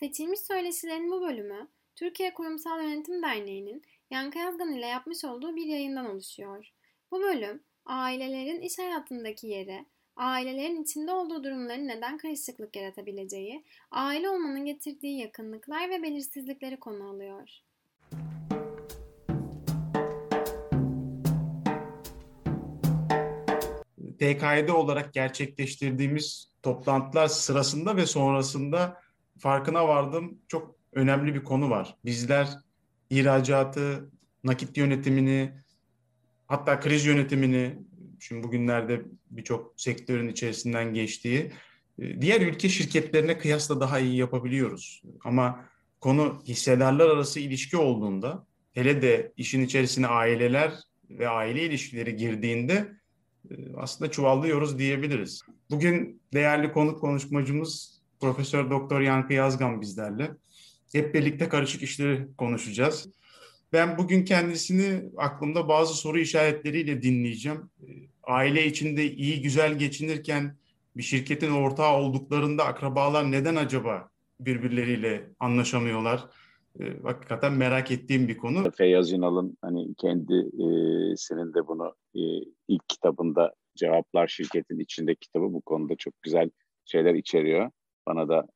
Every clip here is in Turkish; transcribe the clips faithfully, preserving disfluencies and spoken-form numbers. Seçilmiş söyleşilerin bu bölümü Türkiye Kurumsal Yönetim Derneği'nin Yankı Yazgan ile yapmış olduğu bir yayından oluşuyor. Bu bölüm ailelerin iş hayatındaki yeri, ailelerin içinde olduğu durumların neden karışıklık yaratabileceği, aile olmanın getirdiği yakınlıklar ve belirsizlikleri konu alıyor. T K Y'de olarak gerçekleştirdiğimiz toplantılar sırasında ve sonrasında farkına vardım. Çok önemli bir konu var. Bizler ihracatı, nakit yönetimini, hatta kriz yönetimini, şimdi bugünlerde birçok sektörün içerisinden geçtiği, diğer ülke şirketlerine kıyasla daha iyi yapabiliyoruz. Ama konu hissedarlar arası ilişki olduğunda, hele de işin içerisine aileler ve aile ilişkileri girdiğinde aslında çuvallıyoruz diyebiliriz. Bugün değerli konuk konuşmacımız Profesör Doktor Yankı Yazgan bizlerle. Hep birlikte karışık işleri konuşacağız. Ben bugün kendisini aklımda bazı soru işaretleriyle dinleyeceğim. Aile içinde iyi güzel geçinirken bir şirketin ortağı olduklarında akrabalar neden acaba birbirleriyle anlaşamıyorlar? Hakikaten merak ettiğim bir konu. Feyyaz İnal'ın hani kendisinin de bunu ilk kitabında, Cevaplar Şirketi'nin içindeki kitabı bu konuda çok güzel şeyler içeriyor. Bana da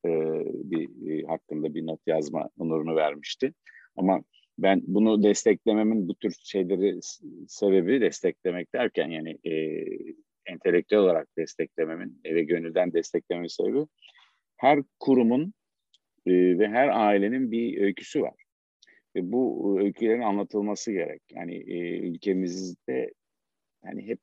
bir hakkında bir not yazma onurunu vermişti. Ama ben bunu desteklememin bu tür şeyleri sebebi desteklemek derken yani e, entelektüel olarak desteklememin ve gönülden desteklememin sebebi her kurumun e, ve her ailenin bir öyküsü var. Ve bu öykülerin anlatılması gerek. Yani e, ülkemizde yani hep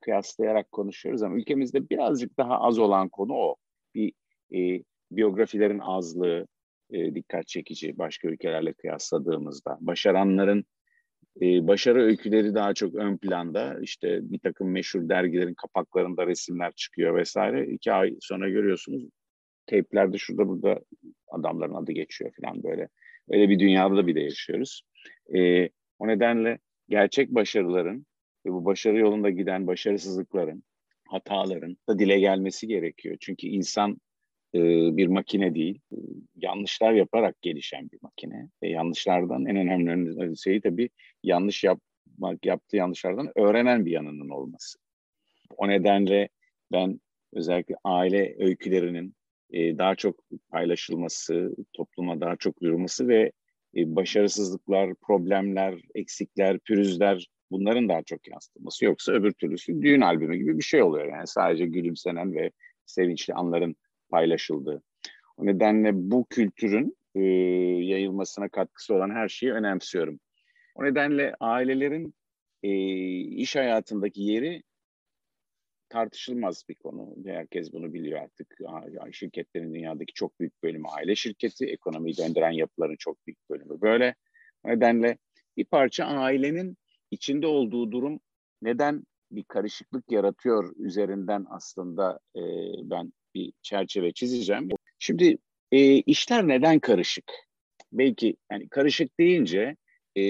kıyaslayarak konuşuyoruz ama ülkemizde birazcık daha az olan konu o. Bir e, biyografilerin azlığı. E, dikkat çekici başka ülkelerle kıyasladığımızda. Başaranların e, başarı öyküleri daha çok ön planda. İşte bir takım meşhur dergilerin kapaklarında resimler çıkıyor vesaire. İki ay sonra görüyorsunuz teyplerde şurada burada adamların adı geçiyor falan böyle. Öyle bir dünyada bir de yaşıyoruz. E, o nedenle gerçek başarıların ve bu başarı yolunda giden başarısızlıkların, hataların da dile gelmesi gerekiyor. Çünkü insan bir makine değil, yanlışlar yaparak gelişen bir makine. Ve yanlışlardan en önemli şey tabii yanlış yapmak, yaptığı yanlışlardan öğrenen bir yanının olması. O nedenle ben özellikle aile öykülerinin daha çok paylaşılması, topluma daha çok duyurulması ve başarısızlıklar, problemler, eksikler, pürüzler bunların daha çok yansıtılması. Yoksa öbür türlüsü düğün albümü gibi bir şey oluyor. Yani sadece gülümsenen ve sevinçli anların paylaşıldı. O nedenle bu kültürün e, yayılmasına katkısı olan her şeyi önemsiyorum. O nedenle ailelerin e, iş hayatındaki yeri tartışılmaz bir konu. Herkes bunu biliyor artık. Şirketlerin dünyadaki çok büyük bölümü aile şirketi, ekonomiyi döndüren yapıların çok büyük bölümü böyle. O nedenle bir parça ailenin içinde olduğu durum neden bir karışıklık yaratıyor üzerinden aslında e, ben bir çerçeve çizeceğim. Şimdi e, işler neden karışık? Belki yani karışık deyince e,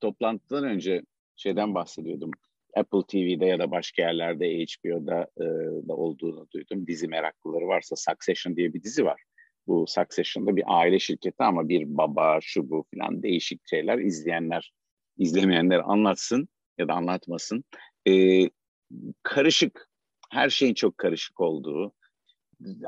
toplantıdan önce şeyden bahsediyordum. Apple T V'de ya da başka yerlerde H B O'da e, da olduğunu duydum. Dizi meraklıları varsa Succession diye bir dizi var. Bu Succession'da bir aile şirketi ama bir baba, şu bu falan değişik şeyler izleyenler, izlemeyenler anlatsın ya da anlatmasın. E, karışık, her şeyin çok karışık olduğu.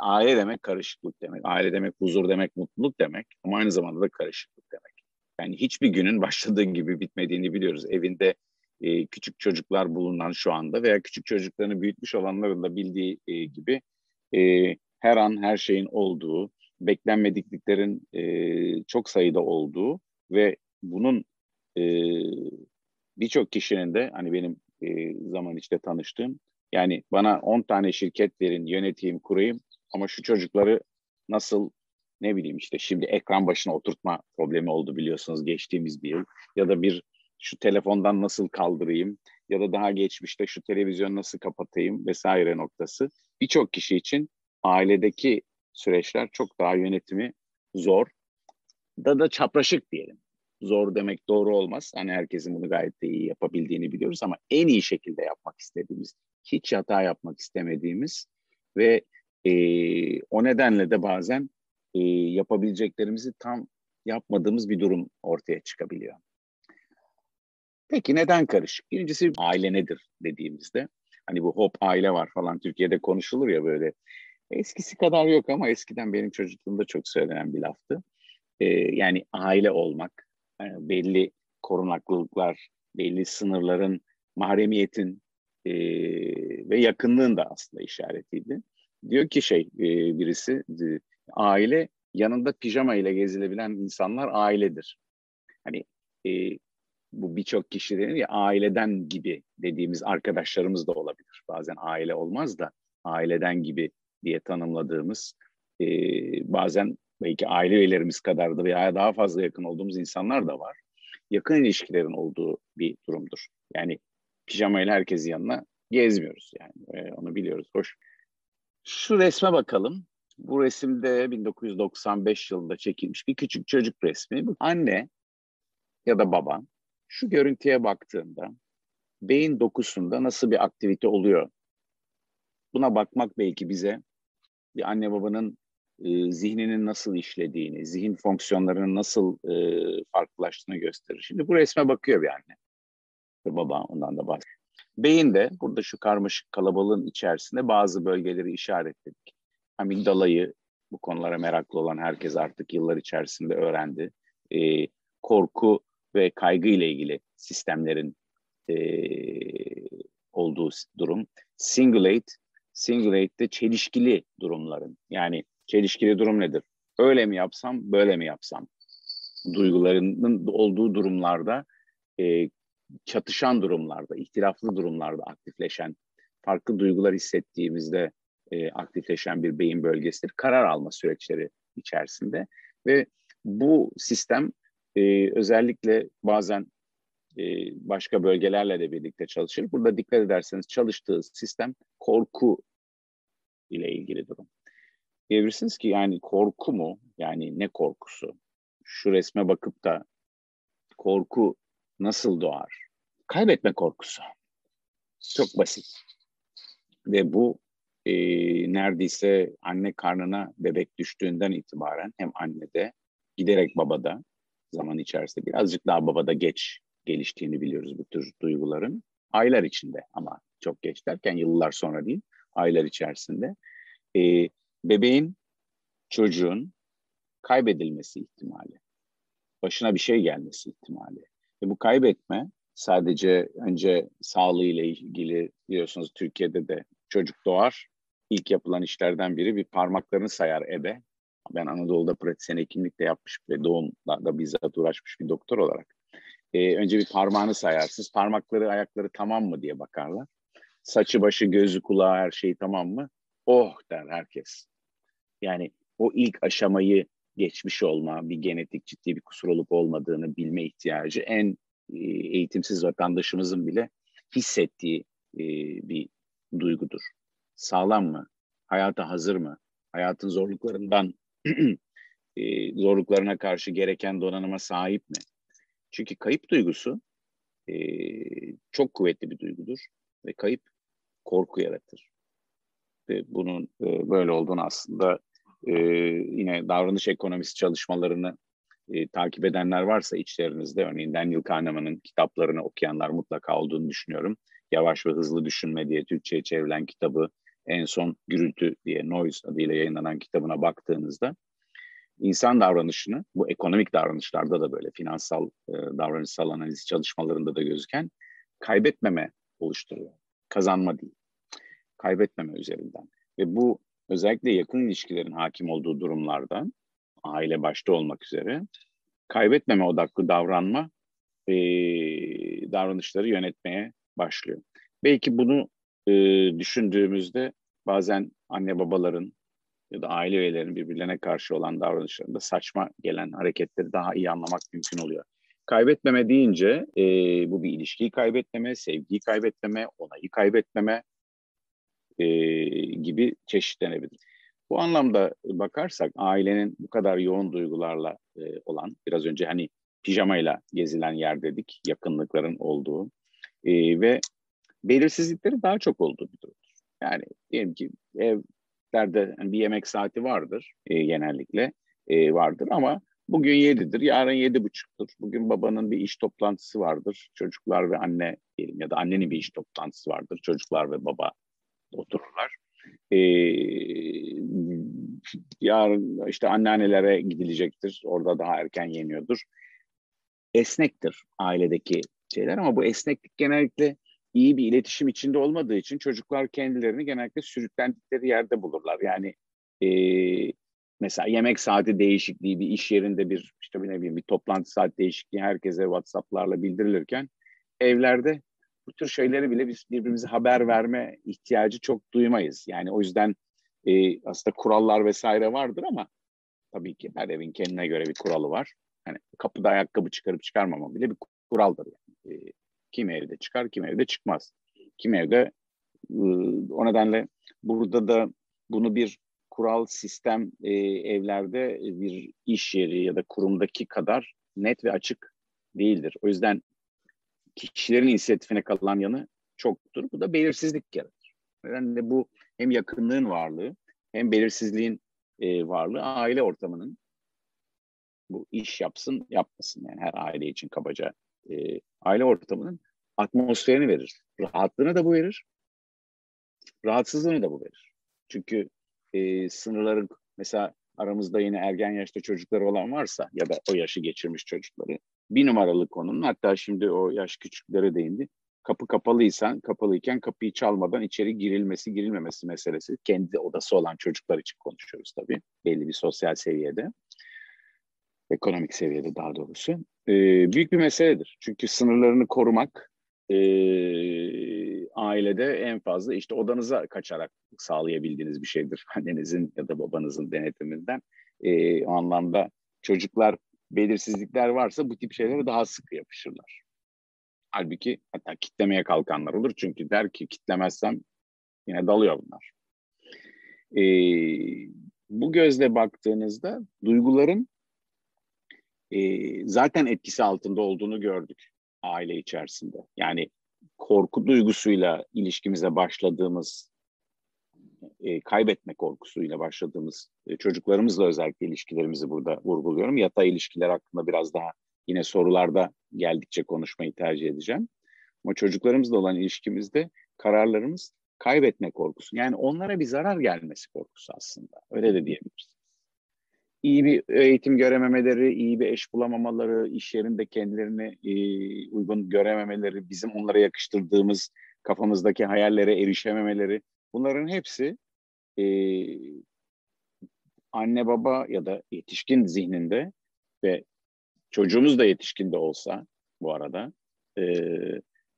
Aile demek karışıklık demek. Aile demek huzur demek, mutluluk demek. Ama aynı zamanda da karışıklık demek. Yani hiçbir günün başladığı gibi bitmediğini biliyoruz. Evinde e, küçük çocuklar bulunan şu anda veya küçük çocuklarını büyütmüş olanların da bildiği e, gibi e, her an her şeyin olduğu, beklenmedikliklerin e, çok sayıda olduğu ve bunun e, birçok kişinin de hani benim e, zaman içinde tanıştığım, yani bana on tane şirket verin, yöneteyim, kurayım ama şu çocukları nasıl, ne bileyim işte şimdi ekran başına oturtma problemi oldu biliyorsunuz geçtiğimiz bir yıl. Ya da bir şu telefondan nasıl kaldırayım ya da daha geçmişte şu televizyonu nasıl kapatayım vesaire noktası. Birçok kişi için ailedeki süreçler çok daha yönetimi zor da da çapraşık diyelim. Zor demek doğru olmaz. Hani herkesin bunu gayet de iyi yapabildiğini biliyoruz ama en iyi şekilde yapmak istediğimiz, hiç hata yapmak istemediğimiz ve e, o nedenle de bazen e, yapabileceklerimizi tam yapmadığımız bir durum ortaya çıkabiliyor. Peki neden karışık? Birincisi aile nedir dediğimizde, hani bu hop aile var falan Türkiye'de konuşulur ya böyle. Eskisi kadar yok ama eskiden benim çocukluğumda çok söylenen bir laftı. Ee, yani aile olmak, yani belli korunaklılıklar, belli sınırların, mahremiyetin e, ve yakınlığın da aslında işaretiydi. Diyor ki şey e, birisi, e, aile yanında pijama ile gezilebilen insanlar ailedir. Hani e, bu birçok kişi denir ya, aileden gibi dediğimiz arkadaşlarımız da olabilir. Bazen aile olmaz da aileden gibi diye tanımladığımız, e, bazen belki aile üyelerimiz kadar da veya daha fazla yakın olduğumuz insanlar da var. Yakın ilişkilerin olduğu bir durumdur. Yani pijamayla herkesin yanına gezmiyoruz. Yani e, onu biliyoruz. Hoş. Şu resme bakalım. Bu resimde bin dokuz yüz doksan beş yılında çekilmiş bir küçük çocuk resmi. Anne ya da baba şu görüntüye baktığında beyin dokusunda nasıl bir aktivite oluyor? Buna bakmak belki bize bir anne babanın e, zihninin nasıl işlediğini, zihin fonksiyonlarının nasıl e, farklılaştığını gösterir. Şimdi bu resme bakıyor bir anne. Bir baba, ondan da bahsediyor. Beyin de burada şu karmaşık kalabalığın içerisinde bazı bölgeleri işaretledik. Amigdalayı bu konulara meraklı olan herkes artık yıllar içerisinde öğrendi. E, korku ve kaygı ile ilgili sistemlerin e, olduğu durum. Singulate, Singulate'de çelişkili durumların, yani çelişkili durum nedir? Öyle mi yapsam, böyle mi yapsam? Duygularının olduğu durumlarda, e, çatışan durumlarda, ihtilaflı durumlarda aktifleşen, farklı duygular hissettiğimizde e, aktifleşen bir beyin bölgesidir. Karar alma süreçleri içerisinde ve bu sistem e, özellikle bazen e, başka bölgelerle de birlikte çalışır. Burada dikkat ederseniz çalıştığı sistem korku ile ilgili durum. Diyebilirsiniz ki yani korku mu? Yani ne korkusu? Şu resme bakıp da korku nasıl doğar? Kaybetme korkusu. Çok basit. Ve bu e, neredeyse anne karnına bebek düştüğünden itibaren hem annede, giderek babada, zaman içerisinde birazcık daha babada geç geliştiğini biliyoruz bu tür duyguların. Aylar içinde, ama çok geç derken yıllar sonra değil, aylar içerisinde e, bebeğin, çocuğun kaybedilmesi ihtimali, başına bir şey gelmesi ihtimali. E, bu kaybetme sadece önce sağlığıyla ilgili, biliyorsunuz Türkiye'de de çocuk doğar, ilk yapılan işlerden biri bir parmaklarını sayar ebe. Ben Anadolu'da pratisyen hekimlikte yapmış ve doğumla da bizzat uğraşmış bir doktor olarak. Ee, önce bir parmağını sayarsınız. Parmakları, ayakları tamam mı diye bakarlar. Saçı, başı, gözü, kulağı, her şeyi tamam mı? Oh der herkes. Yani o ilk aşamayı geçmiş olma, bir genetik ciddi bir kusur olup olmadığını bilme ihtiyacı en e, eğitimsiz vatandaşımızın bile hissettiği e, bir duygudur. Sağlam mı? Hayata hazır mı? Hayatın zorluklarından e, zorluklarına karşı gereken donanıma sahip mi? Çünkü kayıp duygusu e, çok kuvvetli bir duygudur ve kayıp korku yaratır. Ve bunun e, böyle olduğunu aslında e, yine davranış ekonomisi çalışmalarını e, takip edenler varsa içlerinizde, örneğin Daniel Kahneman'ın kitaplarını okuyanlar mutlaka olduğunu düşünüyorum. Yavaş ve Hızlı Düşünme diye Türkçe'ye çevrilen kitabı, en son Gürültü diye Noise adıyla yayınlanan kitabına baktığınızda, İnsan davranışını, bu ekonomik davranışlarda da böyle finansal e, davranışsal analiz çalışmalarında da gözüken kaybetmeme oluşturuyor. Kazanma değil. Kaybetmeme üzerinden. Ve bu özellikle yakın ilişkilerin hakim olduğu durumlarda, aile başta olmak üzere, kaybetmeme odaklı davranma e, davranışları yönetmeye başlıyor. Belki bunu e, düşündüğümüzde bazen anne babaların ya da aile üyelerinin birbirlerine karşı olan davranışlarında saçma gelen hareketleri daha iyi anlamak mümkün oluyor. Kaybetmeme deyince e, bu bir ilişkiyi kaybetmeme, sevgiyi kaybetmeme, onayı kaybetmeme e, gibi çeşitlenebilir. Bu anlamda bakarsak ailenin bu kadar yoğun duygularla e, olan, biraz önce hani pijamayla gezilen yer dedik, yakınlıkların olduğu e, ve belirsizlikleri daha çok olduğu bir durumdur. Yani diyelim ki ev, bir yemek saati vardır e, genellikle. e, vardır ama bugün yedidir, yarın yedi buçuktur. Bugün babanın bir iş toplantısı vardır, çocuklar ve anne diyelim, ya da annenin bir iş toplantısı vardır, çocuklar ve baba otururlar. Ee, yarın işte anneannelere gidilecektir, orada daha erken yeniyordur. Esnektir ailedeki şeyler ama bu esneklik genellikle iyi bir iletişim içinde olmadığı için çocuklar kendilerini genellikle sürüklendikleri yerde bulurlar. Yani e, mesela yemek saati değişikliği, bir iş yerinde bir işte bir ne bileyim bir toplantı saat değişikliği herkese WhatsApp'larla bildirilirken evlerde bu tür şeyleri bile biz birbirimize haber verme ihtiyacı çok duymayız. Yani o yüzden e, aslında kurallar vesaire vardır ama tabii ki her evin kendine göre bir kuralı var. Yani kapıda ayakkabı çıkarıp çıkarmama bile bir kuraldır. Yani. E, kim evde çıkar, kim evde çıkmaz. Kim evde e, o nedenle burada da bunu bir kural sistem e, evlerde bir iş yeri ya da kurumdaki kadar net ve açık değildir. O yüzden kişilerin inisiyatifine kalan yanı çoktur. Bu da belirsizlik yaratır. Yani bu hem yakınlığın varlığı hem belirsizliğin e, varlığı aile ortamının bu iş yapsın yapmasın yani her aile için kabaca e, aile ortamının atmosferini verir. Rahatlığını da bu verir. Rahatsızlığını da bu verir. Çünkü e, sınırların mesela aramızda yine ergen yaşta çocukları olan varsa ya da o yaşı geçirmiş çocukları bir numaralı konunun, hatta şimdi o yaş küçüklere değindi. Kapı kapalıysan, kapalıyken kapıyı çalmadan içeri girilmesi, girilmemesi meselesi. Kendi odası olan çocuklar için konuşuyoruz tabii. Belli bir sosyal seviyede, ekonomik seviyede daha doğrusu. Ee, büyük bir meseledir. Çünkü sınırlarını korumak e, ailede en fazla işte odanıza kaçarak sağlayabildiğiniz bir şeydir. Annenizin ya da babanızın denetiminden. E, o anlamda çocuklar belirsizlikler varsa bu tip şeylere daha sık yapışırlar. Halbuki hatta kitlemeye kalkanlar olur. Çünkü der ki kitlemezsem yine dalıyor bunlar. Ee, bu gözle baktığınızda duyguların e, zaten etkisi altında olduğunu gördük aile içerisinde. Yani korku duygusuyla ilişkimize başladığımız, E, kaybetme korkusuyla başladığımız e, çocuklarımızla özellikle ilişkilerimizi burada vurguluyorum. Yatay ilişkiler hakkında biraz daha yine sorularda geldikçe konuşmayı tercih edeceğim. Ama çocuklarımızla olan ilişkimizde kararlarımız kaybetme korkusu. Yani onlara bir zarar gelmesi korkusu aslında. Öyle de diyebiliriz. İyi bir eğitim görememeleri, iyi bir eş bulamamaları, iş yerinde kendilerini e, uygun görememeleri, bizim onlara yakıştırdığımız kafamızdaki hayallere erişememeleri. Bunların hepsi e, anne baba ya da yetişkin zihninde ve çocuğumuz da yetişkin de olsa bu arada e,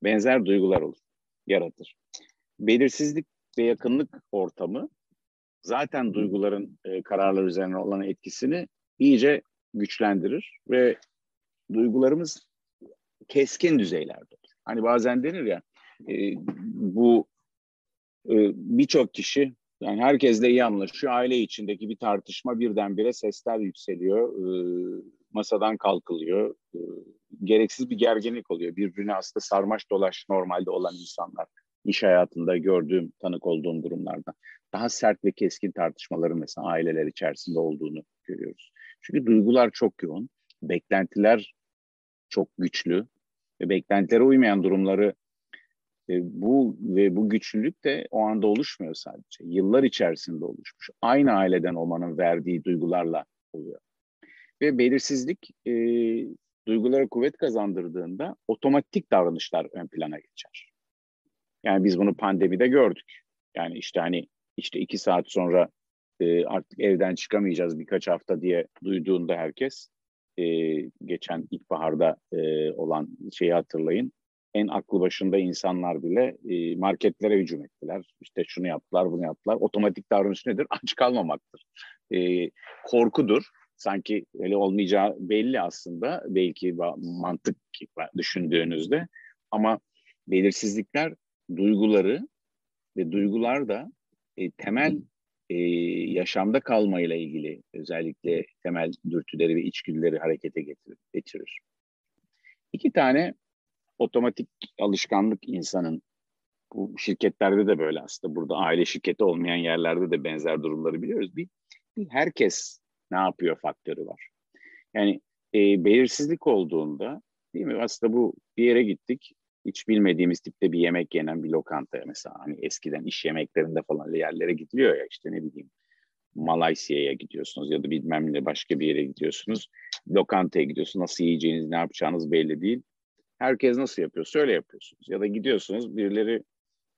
benzer duygular olur, yaratır. Belirsizlik ve yakınlık ortamı zaten duyguların e, kararlar üzerine olan etkisini iyice güçlendirir ve duygularımız keskin düzeylerde olur. Hani bazen denir ya e, bu birçok kişi, yani herkesle iyi anlaşıyor. Aile içindeki bir tartışma birdenbire sesler yükseliyor, masadan kalkılıyor. Gereksiz bir gerginlik oluyor. Birbirine aslında sarmaş dolaş normalde olan insanlar. İş hayatında gördüğüm, tanık olduğum durumlarda. Daha sert ve keskin tartışmaların mesela aileler içerisinde olduğunu görüyoruz. Çünkü duygular çok yoğun, beklentiler çok güçlü ve beklentilere uymayan durumları Bu ve bu güçlülük de o anda oluşmuyor sadece. Yıllar içerisinde oluşmuş. Aynı aileden olmanın verdiği duygularla oluyor. Ve belirsizlik e, duygulara kuvvet kazandırdığında otomatik davranışlar ön plana geçer. Yani biz bunu pandemide gördük. Yani işte hani işte iki saat sonra e, artık evden çıkamayacağız birkaç hafta diye duyduğunda herkes e, geçen ilkbaharda e, olan şeyi hatırlayın. En aklı başında insanlar bile marketlere hücum ettiler. İşte şunu yaptılar, bunu yaptılar. Otomatik davranış nedir? Aç kalmamaktır. E, korkudur. Sanki öyle olmayacağı belli aslında. Belki mantık düşündüğünüzde. Ama belirsizlikler duyguları ve duygular da e, temel e, yaşamda kalmayla ilgili özellikle temel dürtüleri ve içgüdüleri harekete getirir, getirir. İki tane otomatik alışkanlık insanın, bu şirketlerde de böyle aslında, burada aile şirketi olmayan yerlerde de benzer durumları biliyoruz. Bir, bir herkes ne yapıyor faktörü var. Yani e, belirsizlik olduğunda, değil mi? Aslında bu bir yere gittik, hiç bilmediğimiz tipte bir yemek yenen bir lokantaya mesela, hani eskiden iş yemeklerinde falan yerlere gidiliyor ya, işte ne bileyim Malasya'ya gidiyorsunuz ya da bilmem ne başka bir yere gidiyorsunuz, lokantaya gidiyorsunuz, nasıl yiyeceğiniz, ne yapacağınız belli değil. Herkes nasıl yapıyorsa öyle yapıyorsunuz. Ya da gidiyorsunuz, birileri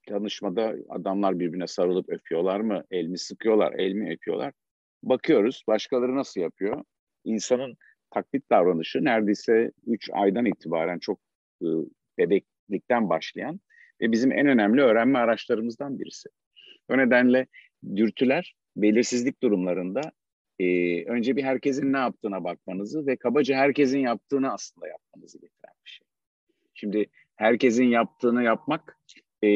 tanışmada adamlar birbirine sarılıp öpüyorlar mı, el mi sıkıyorlar, el mi öpüyorlar. Bakıyoruz başkaları nasıl yapıyor. İnsanın taklit davranışı neredeyse üç aydan itibaren çok ıı, bebeklikten başlayan ve bizim en önemli öğrenme araçlarımızdan birisi. O nedenle dürtüler belirsizlik durumlarında e, önce bir herkesin ne yaptığına bakmanızı ve kabaca herkesin yaptığını aslında yapmanızı getiren bir şey. Şimdi herkesin yaptığını yapmak e,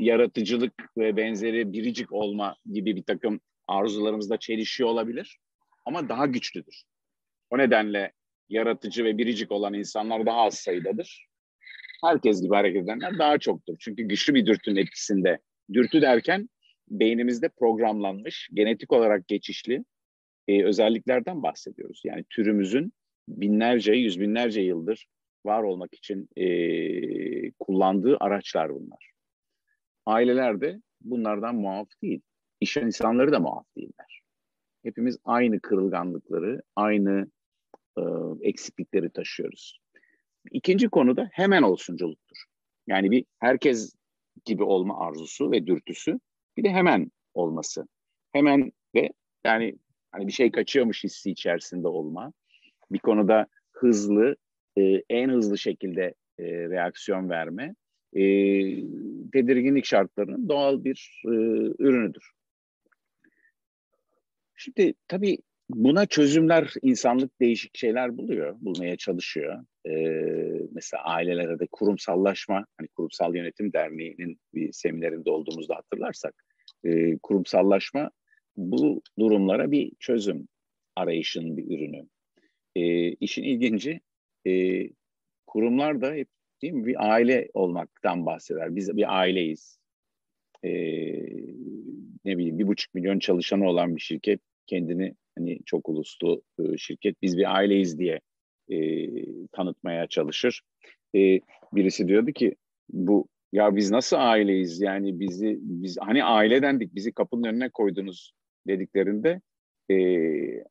yaratıcılık ve benzeri biricik olma gibi bir takım arzularımızda çelişiyor olabilir ama daha güçlüdür. O nedenle yaratıcı ve biricik olan insanlar daha az sayıdadır. Herkes gibi hareket edenler daha çoktur. Çünkü güçlü bir dürtünün etkisinde, dürtü derken beynimizde programlanmış, genetik olarak geçişli e, özelliklerden bahsediyoruz. Yani türümüzün binlerce, yüz binlerce yıldır var olmak için e, kullandığı araçlar bunlar. Aileler de bunlardan muaf değil. İş insanları da muaf değiller. Hepimiz aynı kırılganlıkları, aynı e, eksiklikleri taşıyoruz. İkinci konu da hemen olsunculuktur. Yani bir herkes gibi olma arzusu ve dürtüsü, bir de hemen olması. Hemen ve yani hani bir şey kaçıyormuş hissi içerisinde olma. Bir konuda hızlı, e, en hızlı şekilde e, reaksiyon verme, e, tedirginlik şartlarının doğal bir e, ürünüdür. Şimdi tabii buna çözümler, insanlık değişik şeyler buluyor, bulmaya çalışıyor. Ee, mesela ailelere de kurumsallaşma, hani Kurumsal Yönetim Derneği'nin bir seminerinde olduğumuzda hatırlarsak, e, kurumsallaşma bu durumlara bir çözüm arayışının bir ürünü. E, işin ilginci, e, kurumlar da hep değil mi, bir aile olmaktan bahseder. Biz bir aileyiz. E, ne bileyim bir buçuk milyon çalışanı olan bir şirket kendini hani çok uluslu e, şirket, biz bir aileyiz diye E, tanıtmaya çalışır. E, birisi diyordu ki bu ya biz nasıl aileyiz yani bizi biz hani ailedendik, bizi kapının önüne koydunuz dediklerinde e,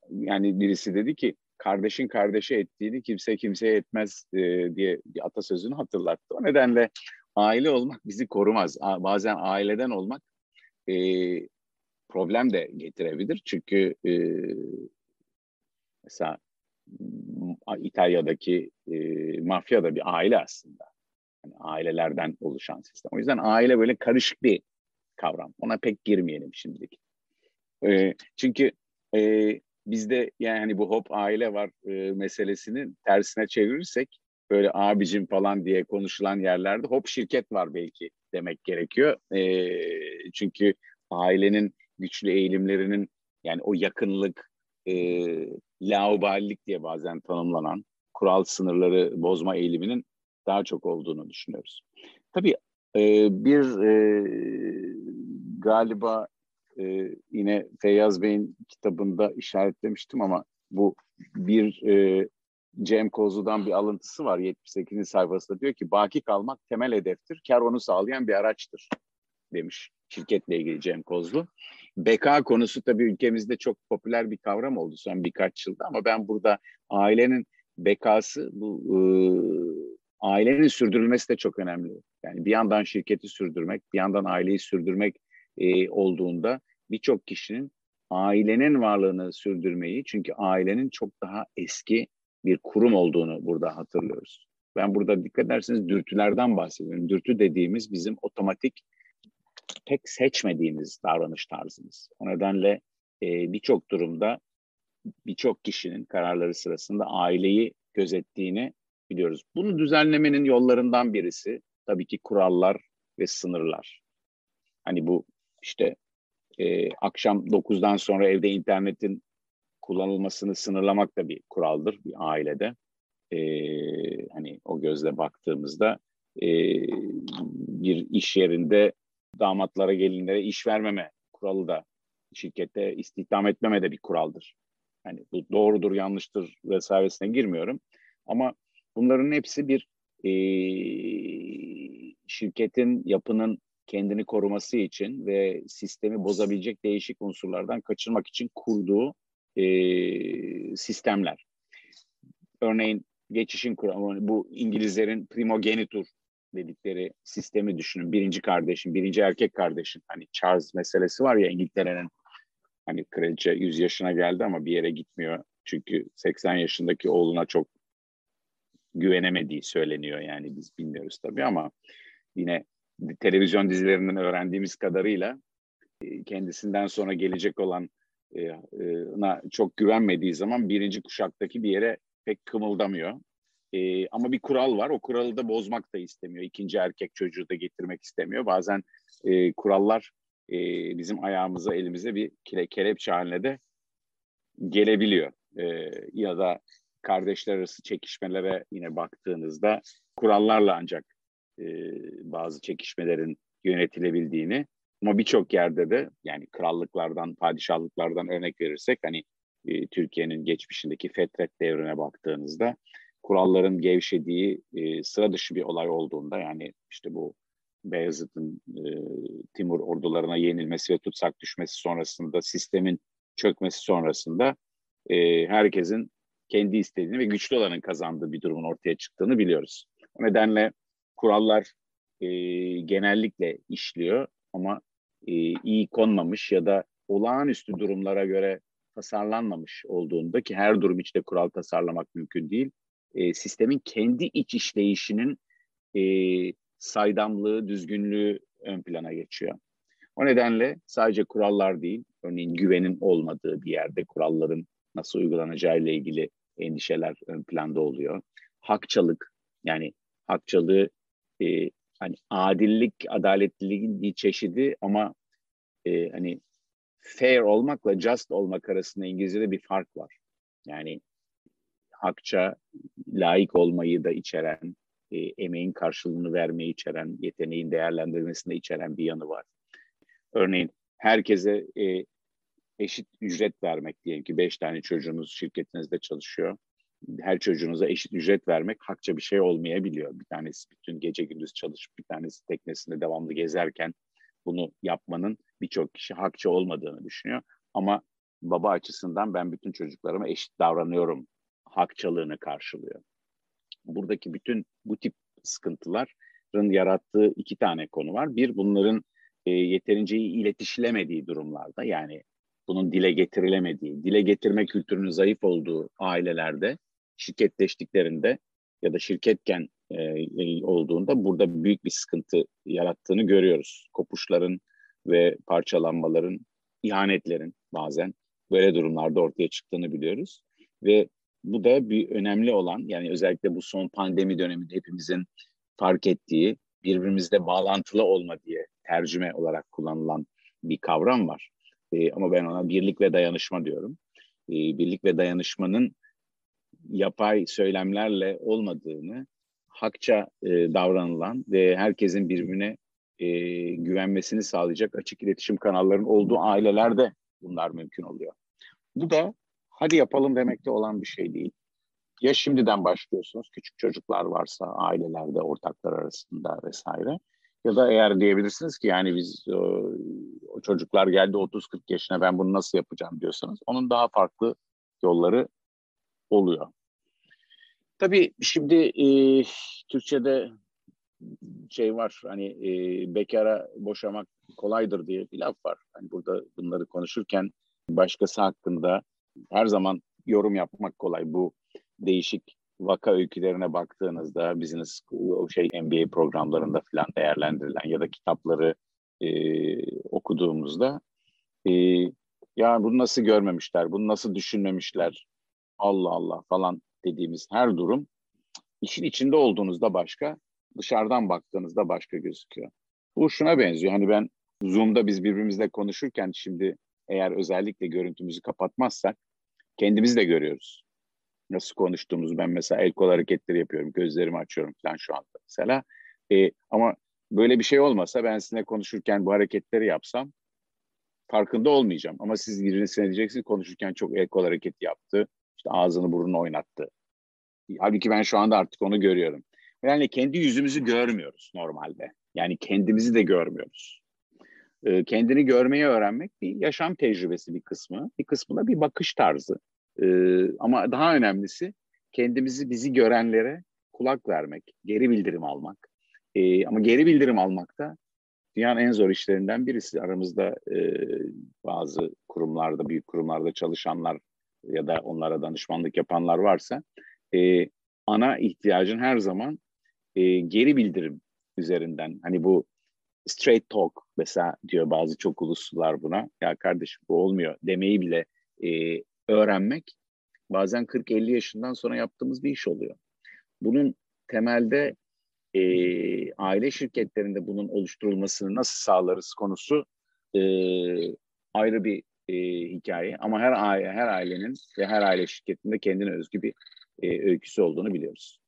yani birisi dedi ki kardeşin kardeşe ettiğini kimse kimseye etmez e, diye bir atasözünü hatırlattı. O nedenle aile olmak bizi korumaz. A, bazen aileden olmak e, problem de getirebilir. Çünkü e, mesela İtalya'daki e, mafya da bir aile aslında. Yani ailelerden oluşan sistem. O yüzden aile böyle karışık bir kavram. Ona pek girmeyelim şimdilik. E, çünkü e, bizde yani bu hop aile var e, meselesini tersine çevirirsek böyle abicim falan diye konuşulan yerlerde hop şirket var belki demek gerekiyor. E, çünkü ailenin güçlü eğilimlerinin yani o yakınlık, E, laubalilik diye bazen tanımlanan kural sınırları bozma eğiliminin daha çok olduğunu düşünüyoruz. Tabii e, bir e, galiba e, yine Feyyaz Bey'in kitabında işaretlemiştim ama bu bir e, Cem Kozlu'dan bir alıntısı var yetmiş sekizinci sayfasında, diyor ki baki kalmak temel hedeftir, kar onu sağlayan bir araçtır demiş şirketle ilgili Cem Kozlu. Beka konusu tabii ülkemizde çok popüler bir kavram oldu son birkaç yılda ama ben burada ailenin bekası, bu e, ailenin sürdürülmesi de çok önemli. Yani bir yandan şirketi sürdürmek, bir yandan aileyi sürdürmek e, olduğunda birçok kişinin ailenin varlığını sürdürmeyi, çünkü ailenin çok daha eski bir kurum olduğunu burada hatırlıyoruz. Ben burada dikkat ederseniz dürtülerden bahsediyorum. Dürtü dediğimiz bizim otomatik, pek seçmediğimiz davranış tarzımız. O nedenle e, birçok durumda birçok kişinin kararları sırasında aileyi gözettiğini biliyoruz. Bunu düzenlemenin yollarından birisi tabii ki kurallar ve sınırlar. Hani bu işte e, akşam dokuzdan sonra evde internetin kullanılmasını sınırlamak da bir kuraldır bir ailede. E, hani o gözle baktığımızda e, bir iş yerinde damatlara, gelinlere iş vermeme kuralı da, şirkette istihdam etmeme de bir kuraldır. Hani bu doğrudur, yanlıştır vesairesine girmiyorum. Ama bunların hepsi bir e, şirketin, yapının kendini koruması için ve sistemi bozabilecek değişik unsurlardan kaçınmak için kurduğu e, sistemler. Örneğin geçişin kuramı, bu İngilizlerin primogenitur dedikleri sistemi düşünün. Birinci kardeşin, birinci erkek kardeşin. Hani Charles meselesi var ya, İngiltere'nin. Hani kraliçe yüz yaşına geldi ama bir yere gitmiyor. Çünkü seksen yaşındaki oğluna çok güvenemediği söyleniyor. Yani biz bilmiyoruz tabii ama yine televizyon dizilerinden öğrendiğimiz kadarıyla kendisinden sonra gelecek olana çok güvenmediği zaman birinci kuşaktaki bir yere pek kımıldamıyor. Ee, ama bir kural var. O kuralı da bozmak da istemiyor. İkinci erkek çocuğu da getirmek istemiyor. Bazen e, kurallar e, bizim ayağımıza, elimize bir kele, kelepçe haline de gelebiliyor. E, ya da kardeşler arası çekişmelere yine baktığınızda kurallarla ancak e, bazı çekişmelerin yönetilebildiğini, ama birçok yerde de, yani krallıklardan, padişahlıklardan örnek verirsek, hani e, Türkiye'nin geçmişindeki Fetret devrine baktığınızda kuralların gevşediği, e, sıra dışı bir olay olduğunda, yani işte bu Beyazıt'ın e, Timur ordularına yenilmesi ve tutsak düşmesi sonrasında, sistemin çökmesi sonrasında e, herkesin kendi istediğini ve güçlü olanın kazandığı bir durumun ortaya çıktığını biliyoruz. O nedenle kurallar e, genellikle işliyor ama e, iyi konmamış ya da olağanüstü durumlara göre tasarlanmamış olduğunda, ki her durum içinde kural tasarlamak mümkün değil, E, sistemin kendi iç işleyişinin e, saydamlığı, düzgünlüğü ön plana geçiyor. O nedenle sadece kurallar değil, örneğin güvenin olmadığı bir yerde kuralların nasıl uygulanacağıyla ilgili endişeler ön planda oluyor. Hakçılık, yani hakçılığı, e, hani adillik, adaletliliğin bir çeşidi ama e, hani fair olmakla just olmak arasında İngilizce'de bir fark var. Yani hakça, layık olmayı da içeren, e, emeğin karşılığını vermeyi içeren, yeteneğin değerlendirmesini de içeren bir yanı var. Örneğin herkese e, eşit ücret vermek, diyelim ki beş tane çocuğunuz şirketinizde çalışıyor. Her çocuğunuza eşit ücret vermek hakça bir şey olmayabiliyor. Bir tanesi bütün gece gündüz çalışıp bir tanesi teknesinde devamlı gezerken bunu yapmanın birçok kişi hakça olmadığını düşünüyor. Ama baba açısından ben bütün çocuklarıma eşit davranıyorum hakçalığını karşılıyor. Buradaki bütün bu tip sıkıntıların yarattığı iki tane konu var. Bir, bunların e, yeterince iyi iletişilemediği durumlarda, yani bunun dile getirilemediği, dile getirme kültürünün zayıf olduğu ailelerde, şirketleştiklerinde ya da şirketken e, olduğunda burada büyük bir sıkıntı yarattığını görüyoruz. Kopuşların ve parçalanmaların, ihanetlerin bazen böyle durumlarda ortaya çıktığını biliyoruz ve bu da bir önemli olan, yani özellikle bu son pandemi döneminde hepimizin fark ettiği, birbirimizle bağlantılı olma diye tercüme olarak kullanılan bir kavram var. Ee, ama ben ona birlik ve dayanışma diyorum. Ee, birlik ve dayanışmanın yapay söylemlerle olmadığını, hakça e, davranılan ve herkesin birbirine e, güvenmesini sağlayacak açık iletişim kanallarının olduğu ailelerde bunlar mümkün oluyor. Bu da hadi yapalım demekte olan bir şey değil. Ya şimdiden başlıyorsunuz, küçük çocuklar varsa ailelerde, ortaklar arasında vesaire. Ya da eğer diyebilirsiniz ki yani biz o, o çocuklar geldi otuz kırk yaşına, ben bunu nasıl yapacağım diyorsanız, onun daha farklı yolları oluyor. Tabii şimdi e, Türkçe'de şey var, hani e, bekara boşamak kolaydır diye bir laf var. Yani burada bunları konuşurken başkası hakkında her zaman yorum yapmak kolay. Bu değişik vaka öykülerine baktığınızda, business o şey M B A programlarında falan değerlendirilen ya da kitapları e, okuduğumuzda e, ya bunu nasıl görmemişler, bunu nasıl düşünmemişler, Allah Allah falan dediğimiz her durum işin içinde olduğunuzda başka, dışarıdan baktığınızda başka gözüküyor. Bu şuna benziyor. Hani ben Zoom'da biz birbirimizle konuşurken şimdi eğer özellikle görüntümüzü kapatmazsak kendimizi de görüyoruz. Nasıl konuştuğumuzu, ben mesela el kol hareketleri yapıyorum, gözlerimi açıyorum falan şu anda mesela. E, ama böyle bir şey olmasa, ben sizinle konuşurken bu hareketleri yapsam farkında olmayacağım. Ama siz girinizsine diyeceksiniz konuşurken çok el kol hareketi yaptı. İşte ağzını burnunu oynattı. Halbuki ben şu anda artık onu görüyorum. Yani kendi yüzümüzü görmüyoruz normalde. Yani kendimizi de görmüyoruz. Ee, kendini görmeyi öğrenmek bir yaşam tecrübesi bir kısmı. Bir kısmı da bir bakış tarzı. Ee, ama daha önemlisi kendimizi, bizi görenlere kulak vermek, geri bildirim almak. Ee, ama geri bildirim almak da dünyanın en zor işlerinden birisi. Aramızda e, bazı kurumlarda, büyük kurumlarda çalışanlar ya da onlara danışmanlık yapanlar varsa e, ana ihtiyacın her zaman e, geri bildirim üzerinden. Hani bu straight talk mesela diyor bazı çok uluslular buna. Ya kardeşim bu olmuyor demeyi bile e, öğrenmek bazen kırk elli yaşından sonra yaptığımız bir iş oluyor. Bunun temelde e, aile şirketlerinde bunun oluşturulmasını nasıl sağlarız konusu e, ayrı bir e, hikaye. Ama her aile, her ailenin ve her aile şirketinde kendine özgü bir e, öyküsü olduğunu biliyoruz.